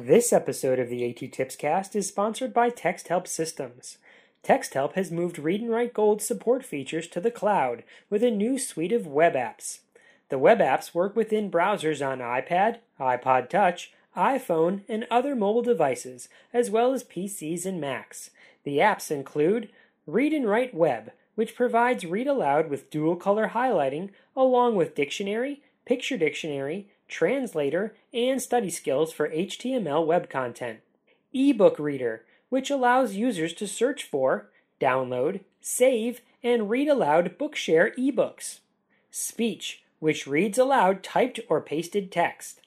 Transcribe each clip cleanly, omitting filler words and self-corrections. This episode of the AT Tips Cast is sponsored by Texthelp Systems. Texthelp has moved Read and Write Gold support features to the cloud with a new suite of web apps. The web apps work within browsers on iPad, iPod Touch, iPhone, and other mobile devices, as well as PCs and Macs. The apps include Read and Write Web, which provides read aloud with dual color highlighting, along with dictionary, picture dictionary, translator, and study skills for HTML web content. eBook Reader, which allows users to search for, download, save, and read aloud Bookshare ebooks. Speech, which reads aloud typed or pasted text.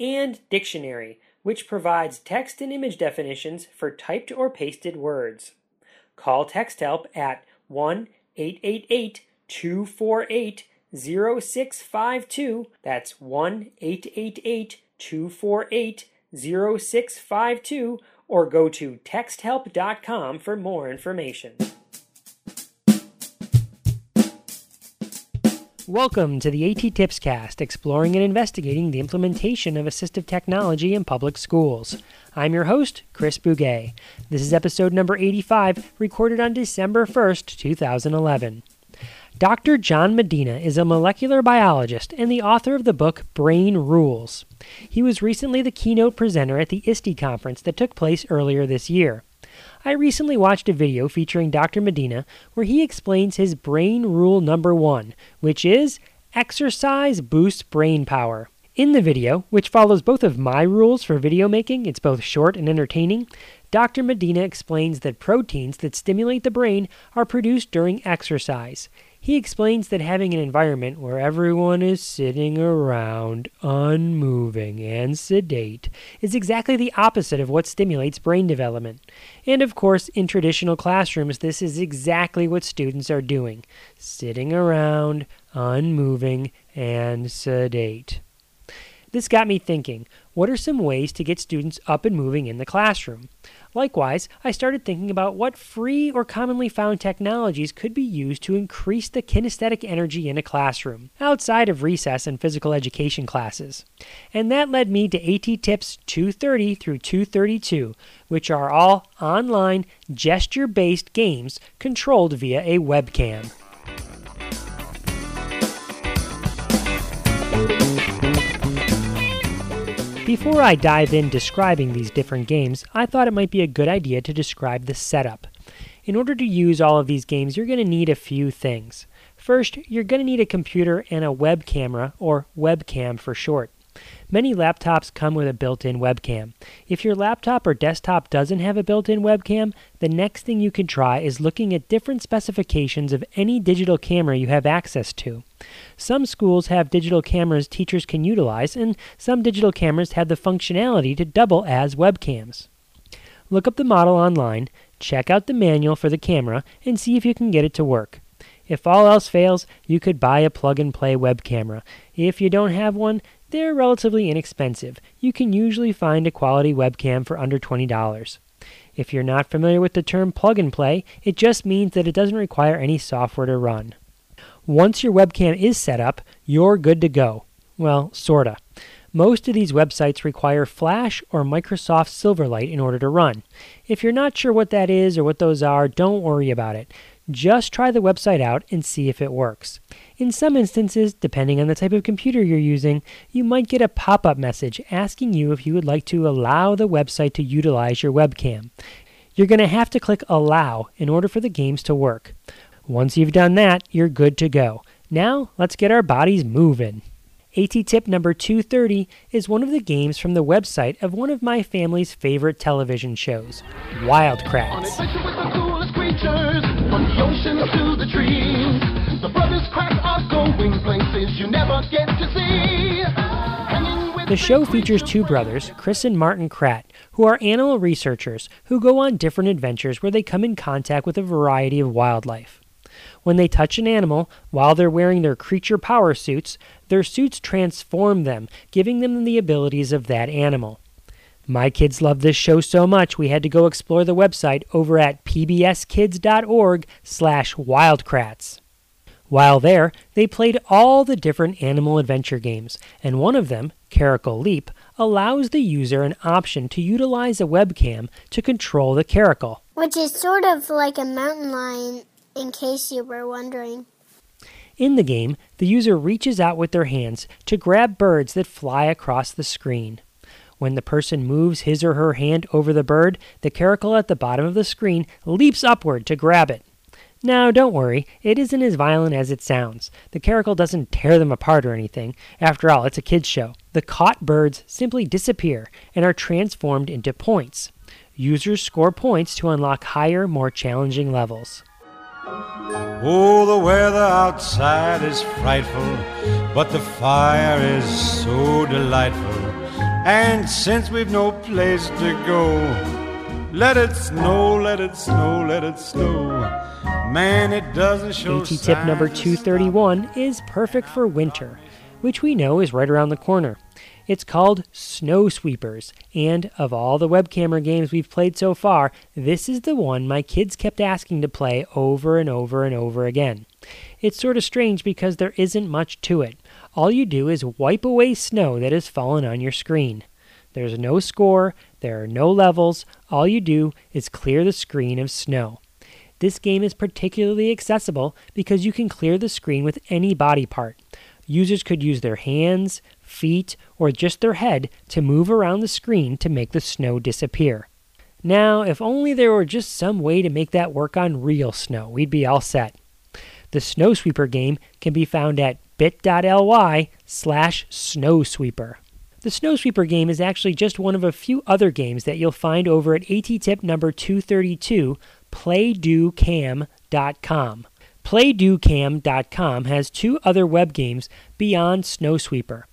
And Dictionary, which provides text and image definitions for typed or pasted words. Call Texthelp at 1-888-248-0652. That's 1-888-248-0652, or go to texthelp.com for more information. Welcome to the AT Tips Cast, exploring and investigating the implementation of assistive technology in public schools. I'm your host, Chris Bouguet. This is episode number 85, recorded on December 1st, 2011. Dr. John Medina is a molecular biologist and the author of the book Brain Rules. He was recently the keynote presenter at the ISTE conference that took place earlier this year. I recently watched a video featuring Dr. Medina where he explains his brain rule number 1, which is exercise boosts brain power. In the video, which follows both of my rules for video making, it's both short and entertaining, Dr. Medina explains that proteins that stimulate the brain are produced during exercise. He explains that having an environment where everyone is sitting around, unmoving, and sedate is exactly the opposite of what stimulates brain development. And of course, in traditional classrooms, this is exactly what students are doing: sitting around, unmoving, and sedate. This got me thinking, what are some ways to get students up and moving in the classroom? Likewise, I started thinking about what free or commonly found technologies could be used to increase the kinesthetic energy in a classroom, outside of recess and physical education classes. And that led me to AT Tips 230 through 232, which are all online, gesture-based games controlled via a webcam. Before I dive in describing these different games, I thought it might be a good idea to describe the setup. In order to use all of these games, you're going to need a few things. First, you're going to need a computer and a web camera, or webcam for short. Many laptops come with a built-in webcam. If your laptop or desktop doesn't have a built-in webcam, the next thing you can try is looking at different specifications of any digital camera you have access to. Some schools have digital cameras teachers can utilize, and some digital cameras have the functionality to double as webcams. Look up the model online, check out the manual for the camera, and see if you can get it to work. If all else fails, you could buy a plug-and-play web camera. If you don't have one, they're relatively inexpensive. You can usually find a quality webcam for under $20. If you're not familiar with the term plug-and-play, it just means that it doesn't require any software to run. Once your webcam is set up, you're good to go. Well, sorta. Most of these websites require Flash or Microsoft Silverlight in order to run. If you're not sure what that is or what those are, don't worry about it. Just try the website out and see if it works. In some instances, depending on the type of computer you're using, you might get a pop-up message asking you if you would like to allow the website to utilize your webcam. You're going to have to click Allow in order for the games to work. Once you've done that, you're good to go. Now, let's get our bodies moving. AT Tip number 230 is one of the games from the website of one of my family's favorite television shows, Wild Kratts. The show features two brothers, Chris and Martin Kratt, who are animal researchers who go on different adventures where they come in contact with a variety of wildlife. When they touch an animal, while they're wearing their creature power suits, their suits transform them, giving them the abilities of that animal. My kids love this show so much we had to go explore the website over at pbskids.org/wildkratts. While there, they played all the different animal adventure games, and one of them, Caracal Leap, allows the user an option to utilize a webcam to control the caracal. Which is sort of like a mountain lion, in case you were wondering. In the game, the user reaches out with their hands to grab birds that fly across the screen. When the person moves his or her hand over the bird, the caracal at the bottom of the screen leaps upward to grab it. Now, don't worry, it isn't as violent as it sounds. The caracal doesn't tear them apart or anything. After all, it's a kids' show. The caught birds simply disappear and are transformed into points. Users score points to unlock higher, more challenging levels. Oh, the weather outside is frightful, but the fire is so delightful. And since we've no place to go, let it snow, let it snow, let it snow. Man, it doesn't show signs. AT tip number 231 is perfect for winter, which we know is right around the corner. It's called Snow Sweepers, and of all the web camera games we've played so far, this is the one my kids kept asking to play over and over and over again. It's sort of strange because there isn't much to it. All you do is wipe away snow that has fallen on your screen. There's no score, there are no levels, all you do is clear the screen of snow. This game is particularly accessible because you can clear the screen with any body part. Users could use their hands, feet, or just their head to move around the screen to make the snow disappear. Now, if only there were just some way to make that work on real snow, we'd be all set. The Snow Sweeper game can be found at bit.ly/snowsweeper. The Snow Sweeper game is actually just one of a few other games that you'll find over at AT tip number 232, Playdocam.com. Playdocam.com has two other web games beyond Snow Sweeper.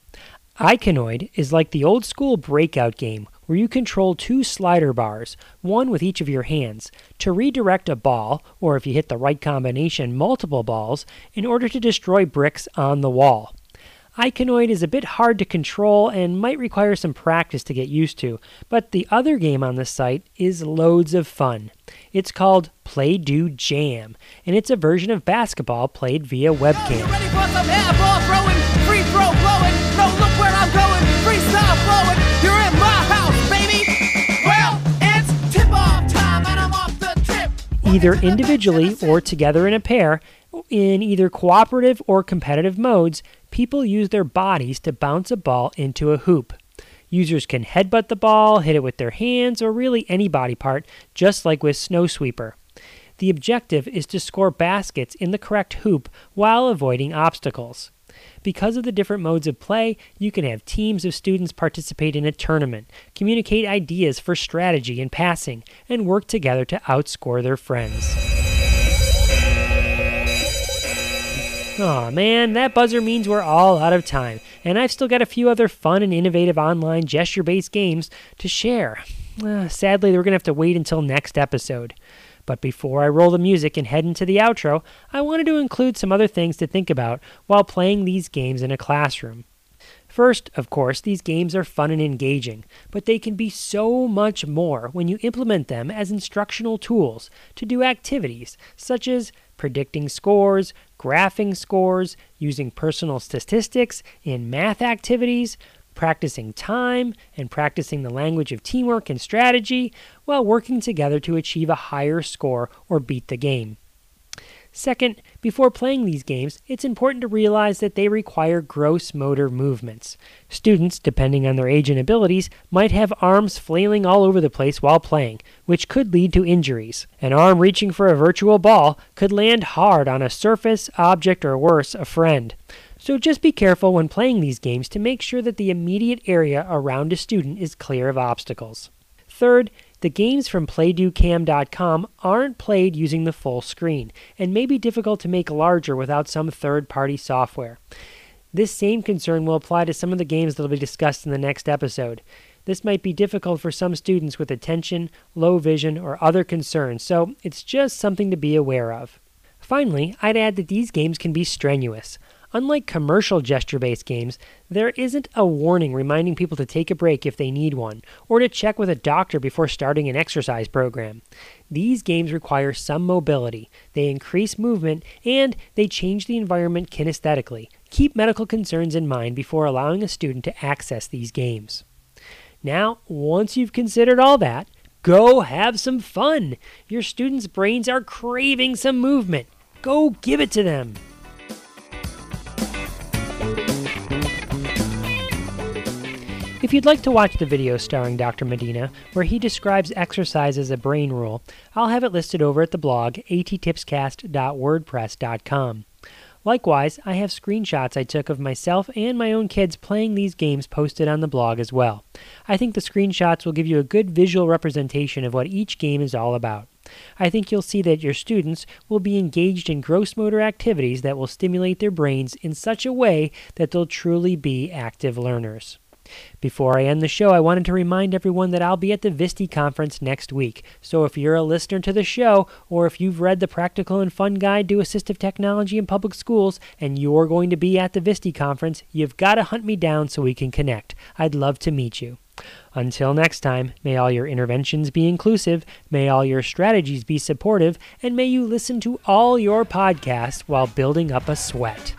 Iconoid is like the old school breakout game where you control two slider bars, one with each of your hands, to redirect a ball, or if you hit the right combination, multiple balls, in order to destroy bricks on the wall. Iconoid is a bit hard to control and might require some practice to get used to, but the other game on the site is loads of fun. It's called Play-Doh Jam, and it's a version of basketball played via webcam. Either individually or together in a pair, in either cooperative or competitive modes, people use their bodies to bounce a ball into a hoop. Users can headbutt the ball, hit it with their hands, or really any body part, just like with Snow Sweeper. The objective is to score baskets in the correct hoop while avoiding obstacles. Because of the different modes of play, you can have teams of students participate in a tournament, communicate ideas for strategy and passing, and work together to outscore their friends. Aw, man, that buzzer means we're all out of time, and I've still got a few other fun and innovative online gesture-based games to share. Sadly, we're going to have to wait until next episode. But before I roll the music and head into the outro, I wanted to include some other things to think about while playing these games in a classroom. First, of course, these games are fun and engaging, but they can be so much more when you implement them as instructional tools to do activities such as predicting scores, graphing scores, using personal statistics in math activities, practicing time, and practicing the language of teamwork and strategy while working together to achieve a higher score or beat the game. Second, before playing these games, it's important to realize that they require gross motor movements. Students, depending on their age and abilities, might have arms flailing all over the place while playing, which could lead to injuries. An arm reaching for a virtual ball could land hard on a surface, object, or worse, a friend. So just be careful when playing these games to make sure that the immediate area around a student is clear of obstacles. Third, the games from PlayDoCam.com aren't played using the full screen and may be difficult to make larger without some third-party software. This same concern will apply to some of the games that will be discussed in the next episode. This might be difficult for some students with attention, low vision, or other concerns, so it's just something to be aware of. Finally, I'd add that these games can be strenuous. Unlike commercial gesture-based games, there isn't a warning reminding people to take a break if they need one, or to check with a doctor before starting an exercise program. These games require some mobility, they increase movement, and they change the environment kinesthetically. Keep medical concerns in mind before allowing a student to access these games. Now, once you've considered all that, go have some fun! Your students' brains are craving some movement. Go give it to them! If you'd like to watch the video starring Dr. Medina, where he describes exercise as a brain rule, I'll have it listed over at the blog attipscast.wordpress.com. Likewise, I have screenshots I took of myself and my own kids playing these games posted on the blog as well. I think the screenshots will give you a good visual representation of what each game is all about. I think you'll see that your students will be engaged in gross motor activities that will stimulate their brains in such a way that they'll truly be active learners. Before I end the show, I wanted to remind everyone that I'll be at the VISTI conference next week, so if you're a listener to the show, or if you've read the Practical and Fun Guide to Assistive Technology in Public Schools, and you're going to be at the VISTI conference, you've got to hunt me down so we can connect. I'd love to meet you. Until next time, may all your interventions be inclusive, may all your strategies be supportive, and may you listen to all your podcasts while building up a sweat.